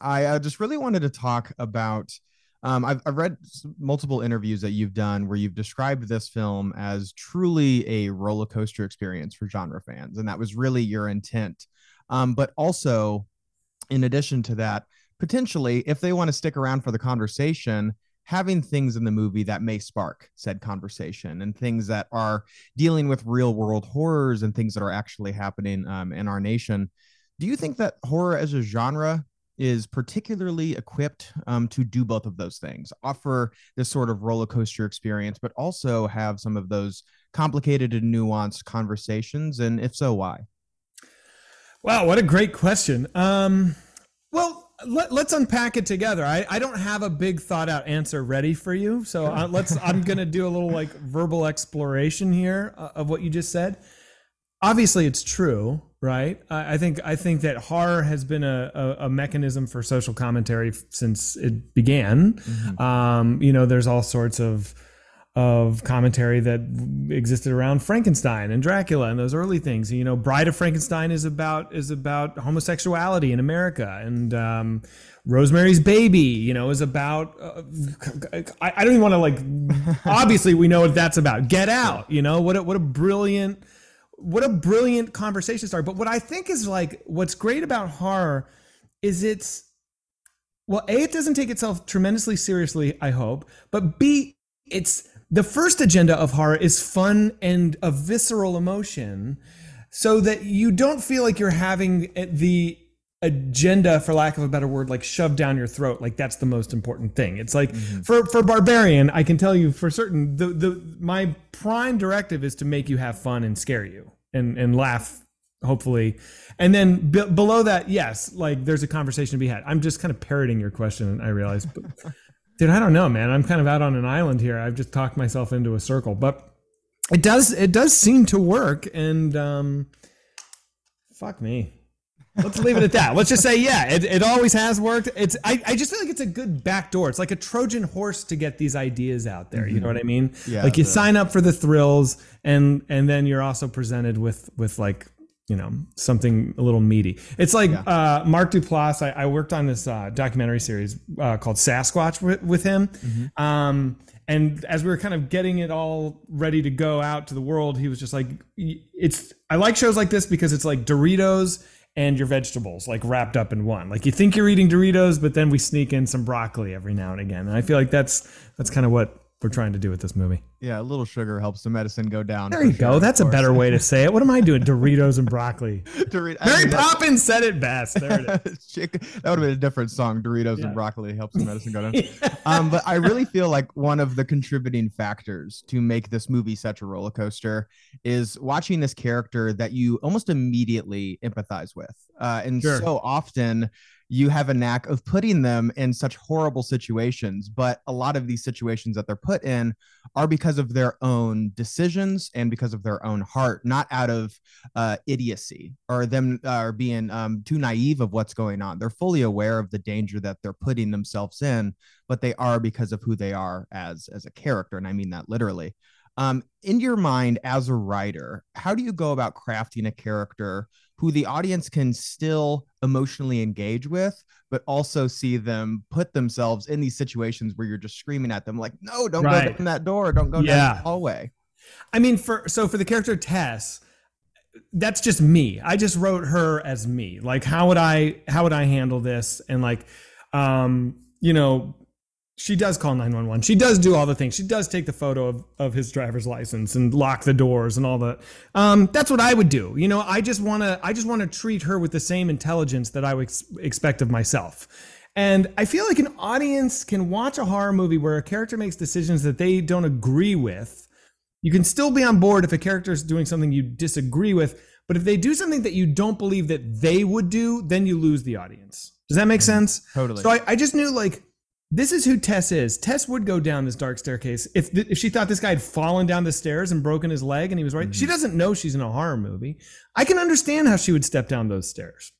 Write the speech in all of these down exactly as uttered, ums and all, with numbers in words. I uh, just really wanted to talk about, um, I've, I've read multiple interviews that you've done where you've described this film as truly a roller coaster experience for genre fans. And that was really your intent. Um, but also, in addition to that, potentially, if they want to stick around for the conversation, having things in the movie that may spark said conversation and things that are dealing with real world horrors and things that are actually happening um, in our nation. Do you think that horror as a genre is particularly equipped um, to do both of those things, offer this sort of roller coaster experience, but also have some of those complicated and nuanced conversations? And if so, why? Wow, what a great question. Um, well, let, let's unpack it together. I, I don't have a big thought out answer ready for you. So I, let's, I'm going to do a little like verbal exploration here uh, of what you just said. Obviously, it's true, right? I, I think I think that horror has been a, a, a mechanism for social commentary since it began. Mm-hmm. Um, you know, there's all sorts of of commentary that existed around Frankenstein and Dracula and those early things. You know, Bride of Frankenstein is about is about homosexuality in America, and um, Rosemary's Baby, you know, is about, uh, I, I don't even want to like, obviously we know what that's about. Get Out, you know, what a, what a brilliant, what a brilliant conversation starter. But what I think is like, what's great about horror is it's, well, A, it doesn't take itself tremendously seriously, I hope, but B, it's, the first agenda of horror is fun and a visceral emotion so that you don't feel like you're having the agenda, for lack of a better word, like shoved down your throat. Like that's the most important thing. It's like mm-hmm. for, for Barbarian, I can tell you for certain, the, the, my prime directive is to make you have fun and scare you and, and laugh, hopefully. And then be, below that, yes, like there's a conversation to be had. I'm just kind of parroting your question, I realize, but dude, I don't know, man. I'm kind of out on an island here. I've just talked myself into a circle, but it does it does seem to work. And um, fuck me. Let's leave it at that. Let's just say, yeah, it, it always has worked. It's I, I just feel like it's a good back door. It's like a Trojan horse to get these ideas out there. Mm-hmm. You know what I mean? Yeah, like you the, sign up for the thrills, and and then you're also presented with with like, you know, something a little meaty. It's like yeah. uh, Mark Duplass. I, I worked on this uh, documentary series uh, called Sasquatch with, with him. Mm-hmm. Um, and as we were kind of getting it all ready to go out to the world, he was just like, it's, I like shows like this because it's like Doritos and your vegetables, like wrapped up in one. Like you think you're eating Doritos, but then we sneak in some broccoli every now and again. And I feel like that's, that's kind of what we're trying to do with this movie. Yeah, a little sugar helps the medicine go down. There you sure, go. That's a better way to say it. What am I doing? Doritos and broccoli. Dorito- Mary I mean, Poppins said it best. There it is. That would have been a different song. Doritos yeah. and broccoli helps the medicine go down. yeah. um, but I really feel like one of the contributing factors to make this movie such a roller coaster is watching this character that you almost immediately empathize with. Uh, and sure. so often you have a knack of putting them in such horrible situations, but a lot of these situations that they're put in are because of their own decisions and because of their own heart, not out of uh, idiocy or them are uh, being um, too naive of what's going on. They're fully aware of the danger that they're putting themselves in, but they are because of who they are as, as a character. And I mean that literally. Um, in your mind as a writer, how do you go about crafting a character who the audience can still emotionally engage with, but also see them put themselves in these situations where you're just screaming at them like, no, don't right. go down that door. Don't go yeah. down the hallway. I mean, for so for the character Tess, that's just me. I just wrote her as me. Like, how would I how would I handle this? And like, um, you know, she does call nine one one. She does do all the things. She does take the photo of, of his driver's license and lock the doors and all that. Um, that's what I would do. You know, I just want to I just want to treat her with the same intelligence that I would ex- expect of myself. And I feel like an audience can watch a horror movie where a character makes decisions that they don't agree with. You can still be on board if a character is doing something you disagree with. But if they do something that you don't believe that they would do, then you lose the audience. Does that make sense? Totally. So I, I just knew like, this is who Tess is. Tess would go down this dark staircase if th- if she thought this guy had fallen down the stairs and broken his leg and he was right. Mm-hmm. She doesn't know she's in a horror movie. I can understand how she would step down those stairs.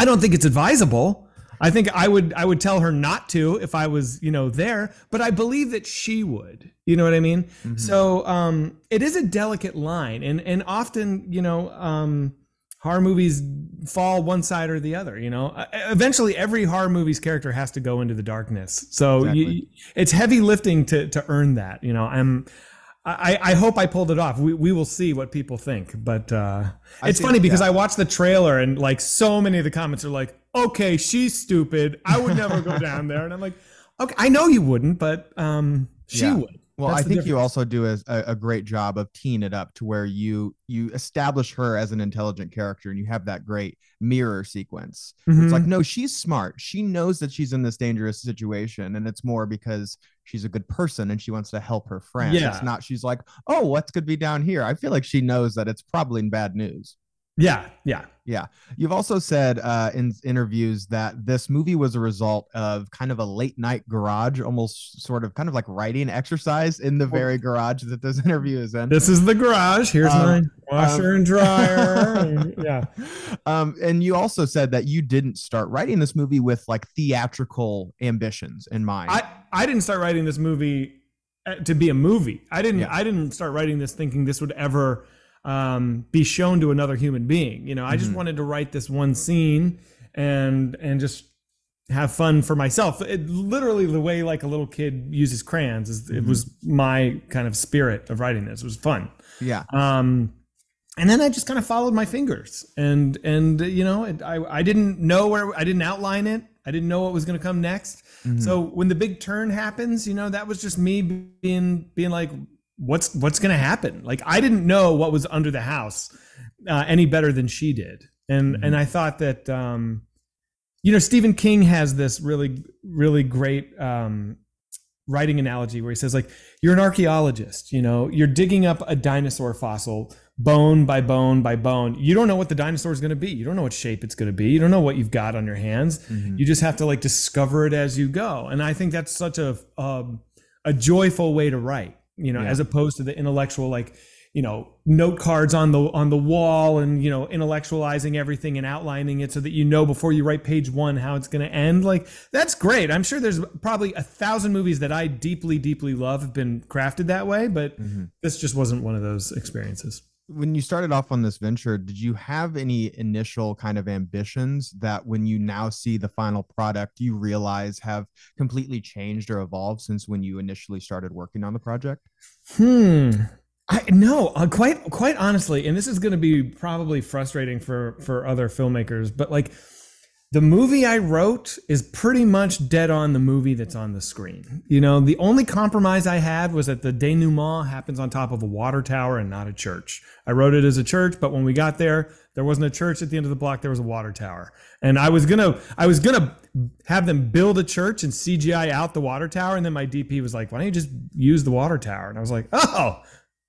I don't think it's advisable. I think I would I would tell her not to if I was, you know, there, but I believe that she would. You know what I mean? Mm-hmm. So um, it is a delicate line, and and often, you know, um, horror movies fall one side or the other, you know. Eventually, every horror movie's character has to go into the darkness. So exactly. you, it's heavy lifting to to earn that, you know. I'm, I, I hope I pulled it off. We we will see what people think. But uh, it's think, funny because yeah. I watched the trailer and like so many of the comments are like, okay, she's stupid. I would never go down there. And I'm like, okay, I know you wouldn't, but um, she yeah. would. Well, That's I think difference. You also do a, a great job of teeing it up to where you you establish her as an intelligent character and you have that great mirror sequence. Mm-hmm. It's like, no, she's smart. She knows that she's in this dangerous situation. And it's more because she's a good person and she wants to help her friend. Yeah. It's not she's like, oh, what could be down here? I feel like she knows that it's probably bad news. Yeah, yeah, yeah. You've also said uh, in interviews that this movie was a result of kind of a late night garage, almost sort of kind of like writing exercise in the very garage that this interview is in. This is the garage. Here's um, my washer um, and dryer. and, yeah. Um, and you also said that you didn't start writing this movie with like theatrical ambitions in mind. I, I didn't start writing this movie to be a movie. I didn't. Yeah. I didn't start writing this thinking this would ever um be shown to another human being, you know. I just mm-hmm. wanted to write this one scene and and just have fun for myself. It literally the way like a little kid uses crayons is, mm-hmm. it was my kind of spirit of writing this. It was fun. Yeah. Um and then I just kind of followed my fingers and and you know it, I I didn't know where I didn't outline it. I didn't know what was going to come next. Mm-hmm. So when the big turn happens, you know, that was just me being being like, What's what's going to happen? Like, I didn't know what was under the house uh, any better than she did. And mm-hmm. and I thought that, um, you know, Stephen King has this really, really great um, writing analogy where he says, like, you're an archaeologist, you know, you're digging up a dinosaur fossil bone by bone by bone. You don't know what the dinosaur is going to be. You don't know what shape it's going to be. You don't know what you've got on your hands. Mm-hmm. You just have to like discover it as you go. And I think that's such a um, a joyful way to write. You know, yeah. as opposed to the intellectual, like, you know, note cards on the on the wall and, you know, intellectualizing everything and outlining it so that, you know, before you write page one, how it's going to end. Like, that's great. I'm sure there's probably a thousand movies that I deeply, deeply love have been crafted that way. But mm-hmm. this just wasn't one of those experiences. When you started off on this venture, did you have any initial kind of ambitions that when you now see the final product, you realize have completely changed or evolved since when you initially started working on the project? Hmm. I, no, uh, quite, quite honestly, and this is going to be probably frustrating for, for other filmmakers, but like the movie I wrote is pretty much dead on the movie that's on the screen. You know, the only compromise I had was that the denouement happens on top of a water tower and not a church. I wrote it as a church, but when we got there, there wasn't a church at the end of the block. There was a water tower. And I was going to, I was going to have them build a church and C G I out the water tower. And then my D P was like, why don't you just use the water tower? And I was like, oh,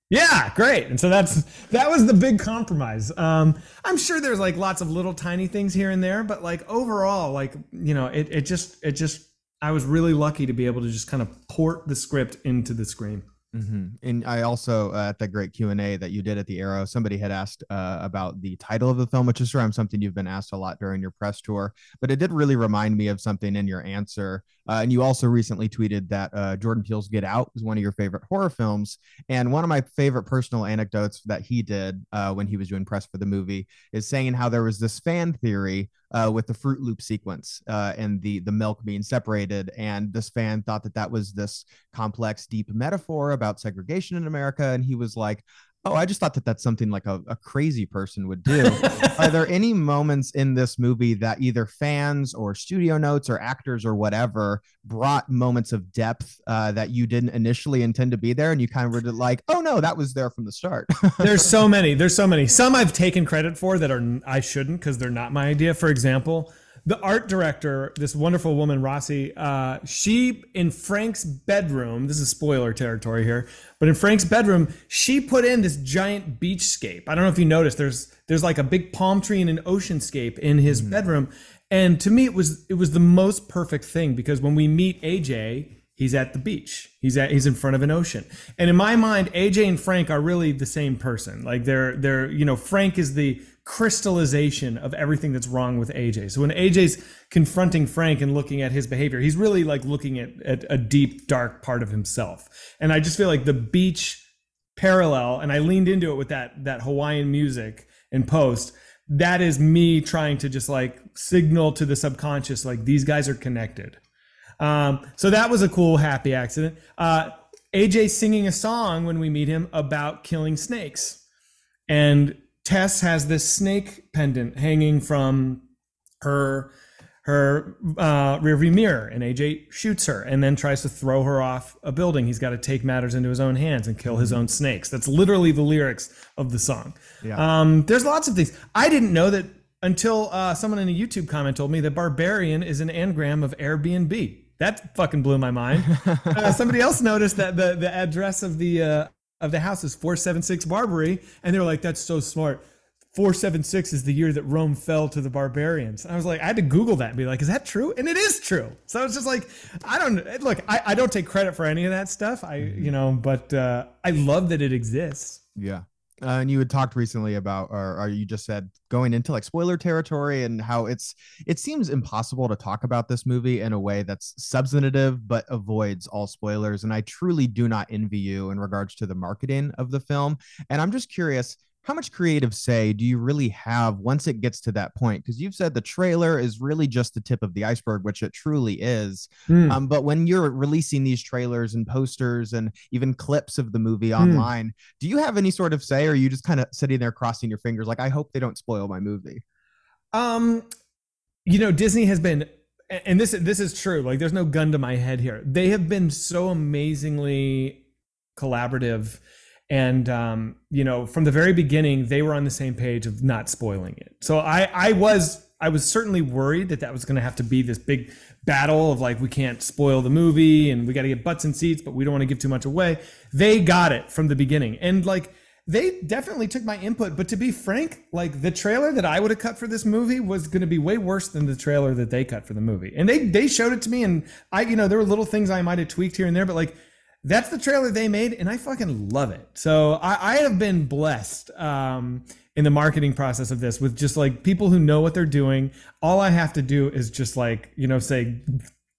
yeah, great. And so that's that was the big compromise. Um, I'm sure there's like lots of little tiny things here and there, but like overall, like, you know, it it just it just I was really lucky to be able to just kind of port the script into the screen. Mm-hmm. And I also uh, at that great Q and A that you did at the Arrow, somebody had asked uh, about the title of the film, which is sure I'm something you've been asked a lot during your press tour, but it did really remind me of something in your answer. Uh, and you also recently tweeted that uh, Jordan Peele's Get Out was one of your favorite horror films. And one of my favorite personal anecdotes that he did uh, when he was doing press for the movie is saying how there was this fan theory Uh, with the Froot Loop sequence uh, and the the milk being separated. And this fan thought that that was this complex, deep metaphor about segregation in America. And he was like, oh, I just thought that that's something like a, a crazy person would do. Are there any moments in this movie that either fans or studio notes or actors or whatever brought moments of depth uh, that you didn't initially intend to be there? And you kind of were like, oh, no, that was there from the start. There's so many. There's so many. Some I've taken credit for that are I shouldn't because they're not my idea. For example, the art director, this wonderful woman, Rossi, uh, she in Frank's bedroom, this is spoiler territory here, but in Frank's bedroom, she put in this giant beachscape. I don't know if you noticed, there's there's like a big palm tree and an oceanscape in his mm-hmm. bedroom. And to me, it was it was the most perfect thing because when we meet A J, he's at the beach. He's at he's in front of an ocean. And in my mind, A J and Frank are really the same person. Like they're they're, you know, Frank is the crystallization of everything that's wrong with A J. So when A J's confronting Frank and looking at his behavior, he's really like looking at, at a deep, dark part of himself. And I just feel like the beach parallel, and I leaned into it with that that Hawaiian music in post, that is me trying to just like signal to the subconscious, like these guys are connected. Um, so that was a cool, happy accident. Uh, A J singing a song when we meet him about killing snakes. And Tess has this snake pendant hanging from her her uh, rearview mirror, and A J shoots her and then tries to throw her off a building. He's got to take matters into his own hands and kill his own snakes. That's literally the lyrics of the song. Yeah. Um, there's lots of things. I didn't know that until uh, someone in a YouTube comment told me that Barbarian is an anagram of Airbnb. That fucking blew my mind. Uh, somebody else noticed that the, the address of the uh, of the house is four seven six Barbary, and they were like, that's so smart. four seventy-six is the year that Rome fell to the barbarians. And I was like, I had to Google that and be like, is that true? And it is true. So it's just like, I don't, look, I, I don't take credit for any of that stuff. I, you know, but uh, I love that it exists. Yeah. Uh, and you had talked recently about, or, or you just said going into like spoiler territory and how it's, it seems impossible to talk about this movie in a way that's substantive, but avoids all spoilers. And I truly do not envy you in regards to the marketing of the film. And I'm just curious, how much creative say do you really have once it gets to that point? Because you've said the trailer is really just the tip of the iceberg, which it truly is. Mm. Um, but when you're releasing these trailers and posters and even clips of the movie online, mm. do you have any sort of say, or are you just kind of sitting there crossing your fingers like, I hope they don't spoil my movie? Um, you know, Disney has been, and this, this is true, like there's no gun to my head here. They have been so amazingly collaborative. And, um, you know, from the very beginning, they were on the same page of not spoiling it. So I, I was I was certainly worried that that was going to have to be this big battle of like, we can't spoil the movie and we got to get butts in seats, but we don't want to give too much away. They got it from the beginning. And like, they definitely took my input. But to be frank, like the trailer that I would have cut for this movie was going to be way worse than the trailer that they cut for the movie. And they they showed it to me. And, I, you know, there were little things I might have tweaked here and there, but like, that's the trailer they made, and I fucking love it. So I, I have been blessed um, in the marketing process of this with just like people who know what they're doing. All I have to do is just like, you know, say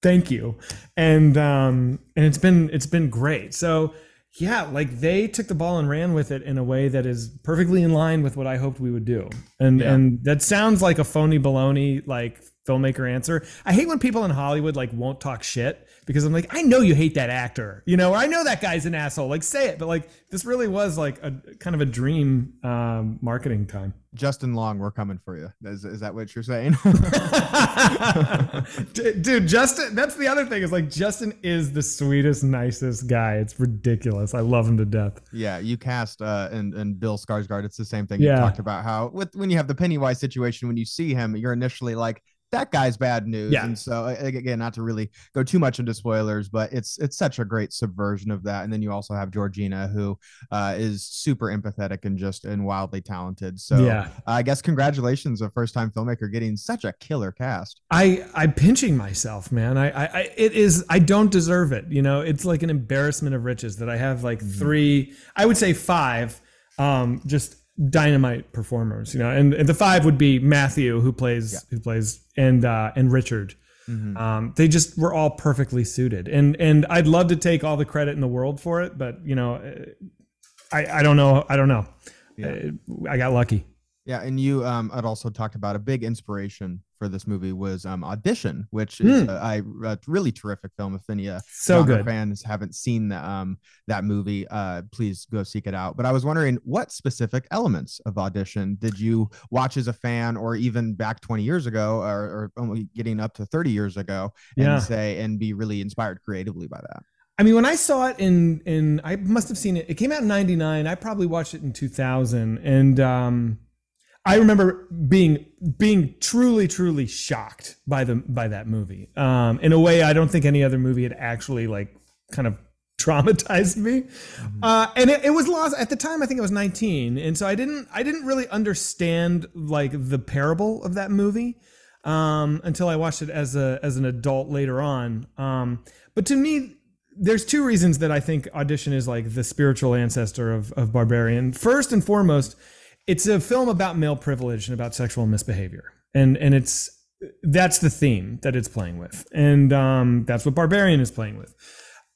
thank you, and um, and it's been it's been great. So yeah, like they took the ball and ran with it in a way that is perfectly in line with what I hoped we would do, and yeah. and that sounds like a phony baloney like filmmaker answer. I hate when people in Hollywood like won't talk shit. Because I'm like, I know you hate that actor, you know, or I know that guy's an asshole, like say it. But like, this really was like a kind of a dream um, marketing time. Justin Long, we're coming for you. Is, is that what you're saying? Dude, Justin, that's the other thing is like, Justin is the sweetest, nicest guy. It's ridiculous. I love him to death. Yeah, you cast uh, and, and Bill Skarsgård. It's the same thing yeah. you talked about how with when you have the Pennywise situation, when you see him, you're initially like, that guy's bad news. Yeah. And so again, not to really go too much into spoilers, but it's it's such a great subversion of that. And then you also have Georgina, who uh, is super empathetic and just and wildly talented. So yeah. uh, I guess congratulations, a first time filmmaker getting such a killer cast. I, I'm pinching myself, man. I, I, I it is I don't deserve it. You know, it's like an embarrassment of riches that I have like three, I would say five, um, just dynamite performers, you know, and, and the five would be Matthew, who plays yeah. who plays and uh, and Richard. Mm-hmm. Um, they just were all perfectly suited, and and I'd love to take all the credit in the world for it, but you know, I I don't know I don't know yeah. I got lucky. Yeah, and you um, had also talked about a big inspiration for this movie was um, Audition, which is mm. a, a really terrific film. If any uh, so good fans haven't seen the, um, that movie, uh, please go seek it out. But I was wondering, what specific elements of Audition did you watch as a fan, or even back twenty years ago, or, or getting up to thirty years ago, and yeah. say and be really inspired creatively by that? I mean, when I saw it in in I must have seen it. It came out in ninety-nine. I probably watched it in two thousand, and. Um, I remember being being truly, truly shocked by the by that movie um, in a way I don't think any other movie had actually like kind of traumatized me. Mm-hmm. Uh, and it, it was lost at the time. I think I was nineteen. And so I didn't I didn't really understand like the parable of that movie um, until I watched it as a as an adult later on. Um, but to me, there's two reasons that I think Audition is like the spiritual ancestor of, of Barbarian. First and foremost, it's a film about male privilege and about sexual misbehavior. And and it's that's the theme that it's playing with. And um, that's what Barbarian is playing with.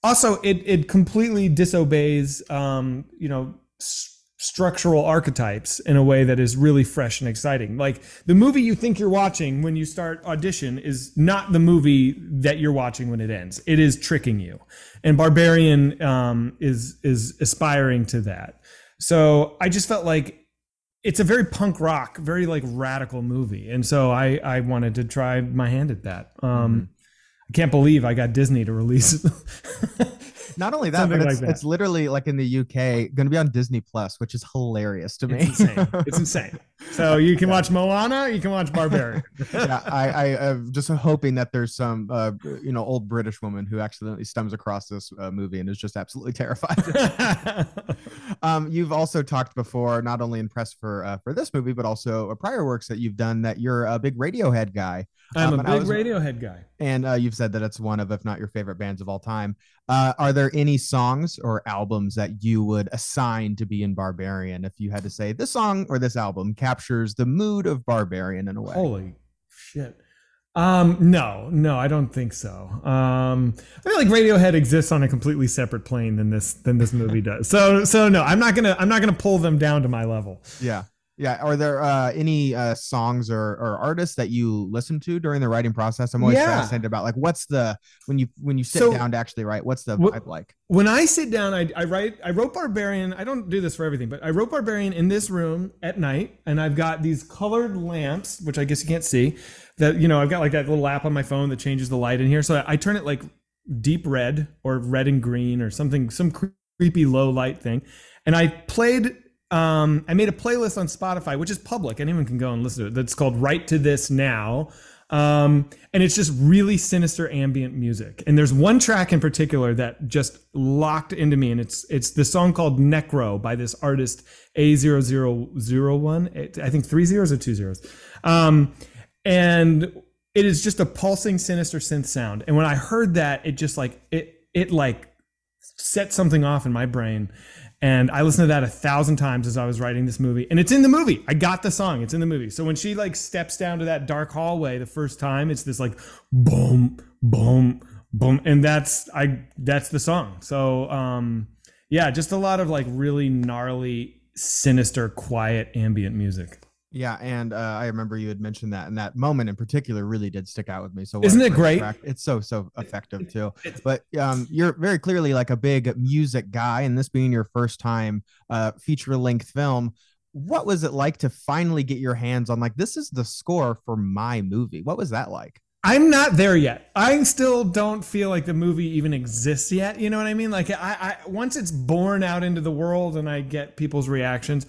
Also, it it completely disobeys, um, you know, structural archetypes in a way that is really fresh and exciting. Like, the movie you think you're watching when you start Audition is not the movie that you're watching when it ends. It is tricking you. And Barbarian um, is is aspiring to that. So I just felt like it's a very punk rock, very like radical movie. And so I, I wanted to try my hand at that. Um, I can't believe I got Disney to release it. Not only that, Something but it's, like that. It's literally like in the U K, going to be on Disney Plus, which is hilarious to me. It's insane. It's insane. So you can yeah. watch Moana, you can watch Barbarian. yeah, I, I, I'm just hoping that there's some, uh, you know, old British woman who accidentally stumbles across this uh, movie and is just absolutely terrified. um, you've also talked before, not only impressed for uh, for this movie, but also uh, prior works that you've done, that you're a big Radiohead guy. I'm um, a big was, Radiohead guy. And uh, you've said that it's one of, if not your favorite bands of all time. Uh, are there any songs or albums that you would assign to be in Barbarian if you had to say this song or this album captures the mood of Barbarian in a way? Holy shit. Um, no, no, I don't think so. Um, I feel like Radiohead exists on a completely separate plane than this, than this movie does. So, so no, I'm not going to, I'm not going to pull them down to my level. Yeah. Yeah. Are there uh, any uh, songs or, or artists that you listen to during the writing process? I'm always yeah. fascinated about like, what's the, when you, when you sit so, down to actually write, what's the wh- vibe like? When I sit down, I, I write, I wrote Barbarian. I don't do this for everything, but I wrote Barbarian in this room at night. And I've got these colored lamps, which I guess you can't see that, you know, I've got like that little app on my phone that changes the light in here. So I, I turn it like deep red or red and green or something, some cre- creepy low light thing. And I played Um, I made a playlist on Spotify, which is public. Anyone can go and listen to it. That's called Right To This Now. Um, and it's just really sinister ambient music. And there's one track in particular that just locked into me. And it's it's the song called Necro by this artist, A zero zero zero one. I think three zeros or two zeros. Um, and it is just a pulsing, sinister synth sound. And when I heard that, it just like, it it like set something off in my brain. And I listened to that a thousand times as I was writing this movie. And it's in the movie. I got the song. It's in the movie. So when she like steps down to that dark hallway the first time, it's this like boom, boom, boom. And that's I that's the song. So um, yeah, just a lot of like really gnarly, sinister, quiet ambient music. Yeah, and uh, I remember you had mentioned that, and that moment in particular really did stick out with me. So isn't it great? Track, it's so so effective too. But um, you're very clearly like a big music guy, and this being your first time uh, feature-length film, what was it like to finally get your hands on like this is the score for my movie? What was that like? I'm not there yet. I still don't feel like the movie even exists yet. You know what I mean? Like I, I once it's born out into the world, and I get people's reactions.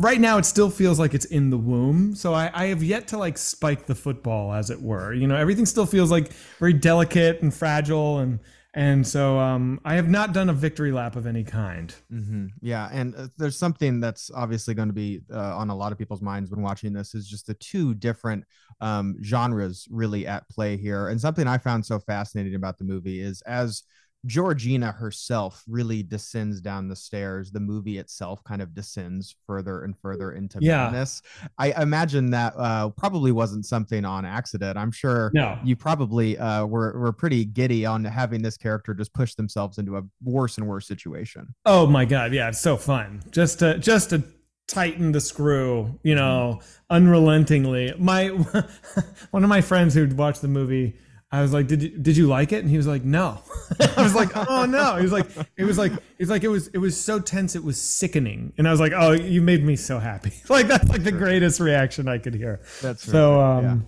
Right now, it still feels like it's in the womb. So I, I have yet to like spike the football, as it were. You know, everything still feels like very delicate and fragile. And and so um, I have not done a victory lap of any kind. Mm-hmm. Yeah. And uh, there's something that's obviously going to be uh, on a lot of people's minds when watching this is just the two different um, genres really at play here. And something I found so fascinating about the movie is as Georgina herself really descends down the stairs, the movie itself kind of descends further and further into yeah. madness. I imagine that uh, probably wasn't something on accident. I'm sure no. you probably uh, were, were pretty giddy on having this character just push themselves into a worse and worse situation. Oh my God. Yeah. It's so fun. Just to, just to tighten the screw, you know, unrelentingly. My, one of my friends who'd watched the movie, I was like, did you, did you like it? And he was like, no. I was like, oh no. He was like, it was like, it's like, it was, it was so tense. It was sickening. And I was like, oh, you made me so happy. Like that's like the greatest reaction I could hear. That's so, um, yeah.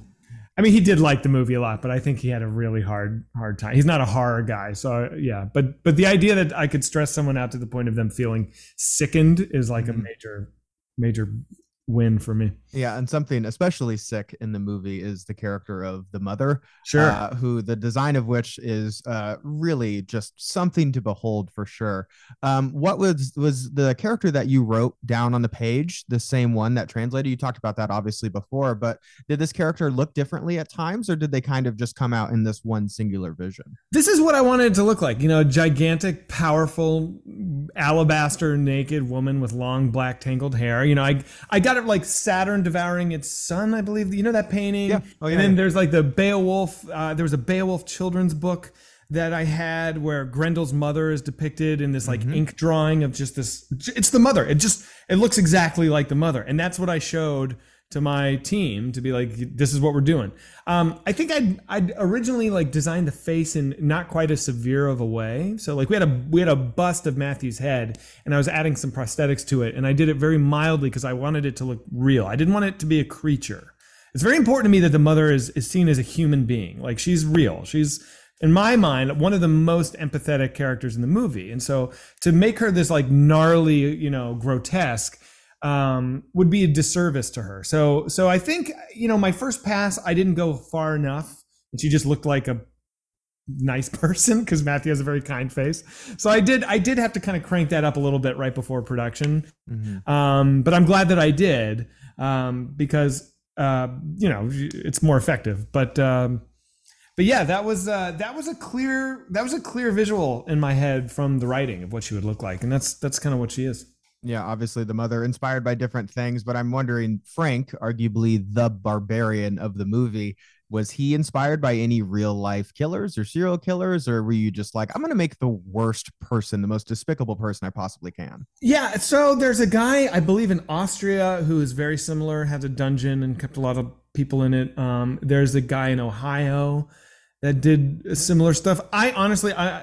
I mean, he did like the movie a lot, but I think he had a really hard, hard time. He's not a horror guy. So yeah. But, but the idea that I could stress someone out to the point of them feeling sickened is like mm-hmm. a major, major win for me. Yeah. And something especially sick in the movie is the character of the mother, sure, uh, who the design of which is uh, really just something to behold for sure. Um, what was, was the character that you wrote down on the page, the same one that translated? You talked about that obviously before, but did this character look differently at times, or did they kind of just come out in this one singular vision? This is what I wanted it to look like, you know, a gigantic, powerful, alabaster naked woman with long black tangled hair. You know, I, I got like Saturn devouring its sun, I believe. You know that painting? Yeah. Oh, yeah, and then yeah. there's like the Beowulf. Uh, there was a Beowulf children's book that I had where Grendel's mother is depicted in this like mm-hmm. ink drawing of just this, it's the mother. It just, it looks exactly like the mother. And that's what I showed to my team to be like, this is what we're doing. Um, I think I'd, I'd originally like designed the face in not quite as severe of a way. So like we had a, we had a bust of Matthew's head and I was adding some prosthetics to it. And I did it very mildly because I wanted it to look real. I didn't want it to be a creature. It's very important to me that the mother is, is seen as a human being. Like she's real. She's, in my mind, one of the most empathetic characters in the movie. And so to make her this like gnarly, you know, grotesque, um, would be a disservice to her. So, so I think, you know, my first pass, I didn't go far enough and she just looked like a nice person because Matthew has a very kind face. So I did, I did have to kind of crank that up a little bit right before production. Mm-hmm. Um, but I'm glad that I did, um, because, uh, you know, it's more effective, but, um, But yeah, that was uh, that was a clear that was a clear visual in my head from the writing of what she would look like, and that's that's kind of what she is. Yeah, obviously the mother inspired by different things, but I'm wondering, Frank, arguably the barbarian of the movie, was he inspired by any real life killers or serial killers, or were you just like, I'm going to make the worst person, the most despicable person I possibly can? Yeah, so there's a guy I believe in Austria who is very similar, has a dungeon and kept a lot of people in it. Um, there's a guy in Ohio that did similar stuff. I honestly, I,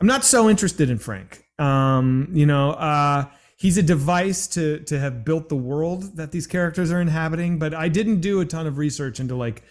I'm not so interested in Frank. Um, you know, uh, he's a device to to have built the world that these characters are inhabiting. But I didn't do a ton of research into like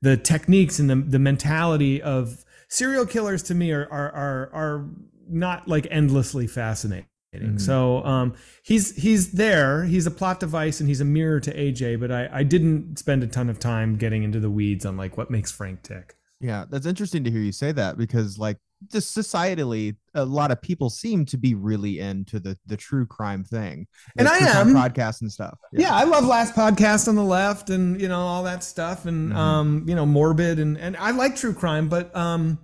the techniques and the the mentality of serial killers. To me, are are are, are not like endlessly fascinating. Mm-hmm. So um, he's he's there. He's a plot device and he's a mirror to A J. But I, I didn't spend a ton of time getting into the weeds on like what makes Frank tick. Yeah, that's interesting to hear you say that, because like just societally, a lot of people seem to be really into the, the true crime thing. Like, and I am podcasts and stuff. Yeah. yeah, I love Last Podcast on the Left and, you know, all that stuff and, mm-hmm. um, you know, Morbid. And, and I like true crime, but um,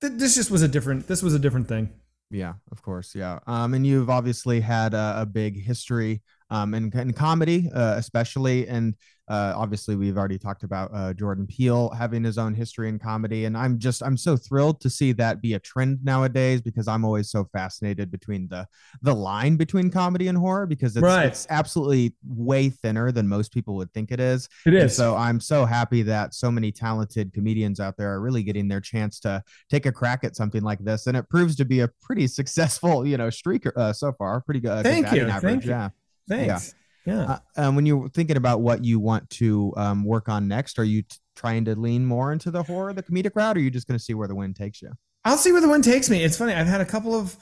th- this just was a different this was a different thing. Yeah, of course. Yeah. Um, and you've obviously had a, a big history um, in, in comedy, uh, especially. And uh, obviously, we've already talked about uh, Jordan Peele having his own history in comedy. And I'm just I'm so thrilled to see that be a trend nowadays, because I'm always so fascinated between the the line between comedy and horror, because it's, right. it's absolutely way thinner than most people would think it is. It is. And so I'm so happy that so many talented comedians out there are really getting their chance to take a crack at something like this. And it proves to be a pretty successful, you know, streak uh, so far. Pretty good. Thank good you. Average. Thank yeah. you. Thanks. Yeah. yeah. Uh, and when you're thinking about what you want to um, work on next, are you t- trying to lean more into the horror, the comedic route, or are you just going to see where the wind takes you? I'll see where the wind takes me. It's funny. I've had a couple of,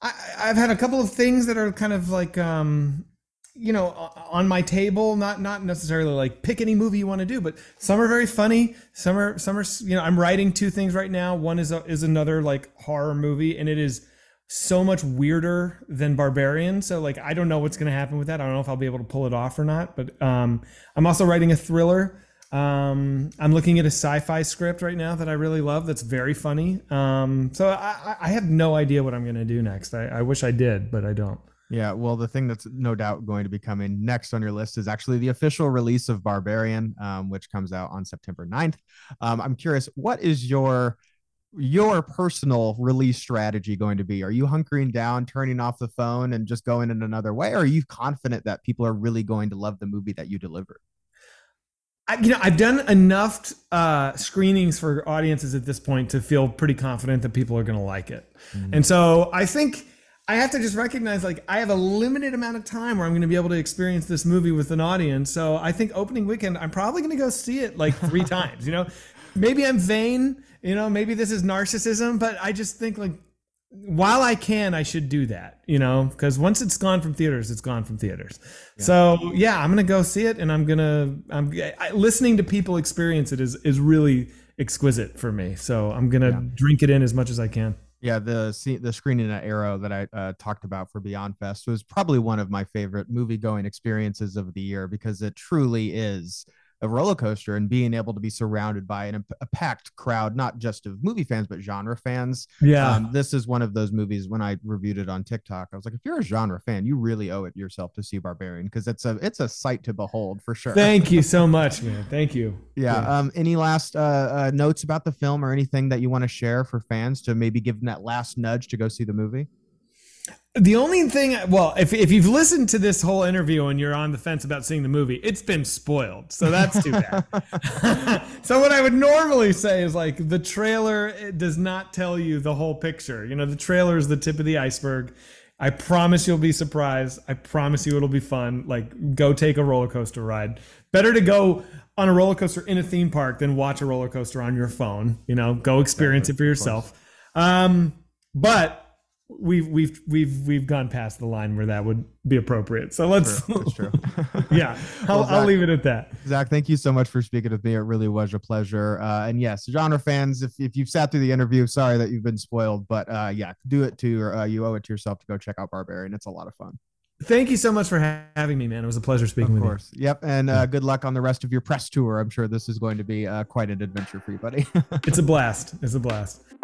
I, I've had a couple of things that are kind of like, um, you know, on my table. Not not necessarily like pick any movie you want to do, but some are very funny. Some are some are you know, I'm writing two things right now. One is a, is another like horror movie, and it is so much weirder than Barbarian. So like, I don't know what's going to happen with that. I don't know if I'll be able to pull it off or not, but um, I'm also writing a thriller. Um, I'm looking at a sci-fi script right now that I really love. That's very funny. Um, so I, I have no idea what I'm going to do next. I, I wish I did, but I don't. Yeah, well, the thing that's no doubt going to be coming next on your list is actually the official release of Barbarian, um, which comes out on September ninth. Um, I'm curious, what is your your personal release strategy going to be? Are you hunkering down, turning off the phone and just going in another way? Or are you confident that people are really going to love the movie that you delivered? I, you know, I've done enough uh, screenings for audiences at this point to feel pretty confident that people are going to like it. Mm-hmm. And so I think I have to just recognize, like, I have a limited amount of time where I'm going to be able to experience this movie with an audience. So I think opening weekend, I'm probably going to go see it like three times, you know. Maybe I'm vain, you know, maybe this is narcissism, but I just think like while I can, I should do that, you know, because once it's gone from theaters, it's gone from theaters. Yeah. So, yeah, I'm going to go see it. And I'm going to I'm I, listening to people experience it is is really exquisite for me. So I'm going to yeah. drink it in as much as I can. Yeah, the the screening at Arrow that I uh, talked about for Beyond Fest was probably one of my favorite movie going experiences of the year, because it truly is a roller coaster, and being able to be surrounded by an, a packed crowd, not just of movie fans, but genre fans. Yeah. Um, this is one of those movies. When I reviewed it on TikTok, I was like, if you're a genre fan, you really owe it yourself to see Barbarian, because it's a it's a sight to behold for sure. Thank you so much, man. Thank you. Yeah. yeah. Um, any last uh, uh, notes about the film or anything that you want to share for fans to maybe give them that last nudge to go see the movie? The only thing, well, if if you've listened to this whole interview and you're on the fence about seeing the movie, it's been spoiled. So that's too bad. So what I would normally say is, like, the trailer does not tell you the whole picture. You know, the trailer is the tip of the iceberg. I promise you'll be surprised. I promise you it'll be fun. Like, go take a roller coaster ride. Better to go on a roller coaster in a theme park than watch a roller coaster on your phone. You know, go experience it for yourself. Um, but... We've we've we've we've gone past the line where that would be appropriate. So let's. True. That's true. yeah, I'll, well, Zach, I'll leave it at that. Zach, thank you so much for speaking with me. It really was a pleasure. Uh, and yes, genre fans, if if you've sat through the interview, sorry that you've been spoiled. But uh, yeah, do it to or uh, you owe it to yourself to go check out Barbarian. It's a lot of fun. Thank you so much for ha- having me, man. It was a pleasure speaking with you. Of course. Yep. And uh, good luck on the rest of your press tour. I'm sure this is going to be uh, quite an adventure for you, buddy. It's a blast. It's a blast.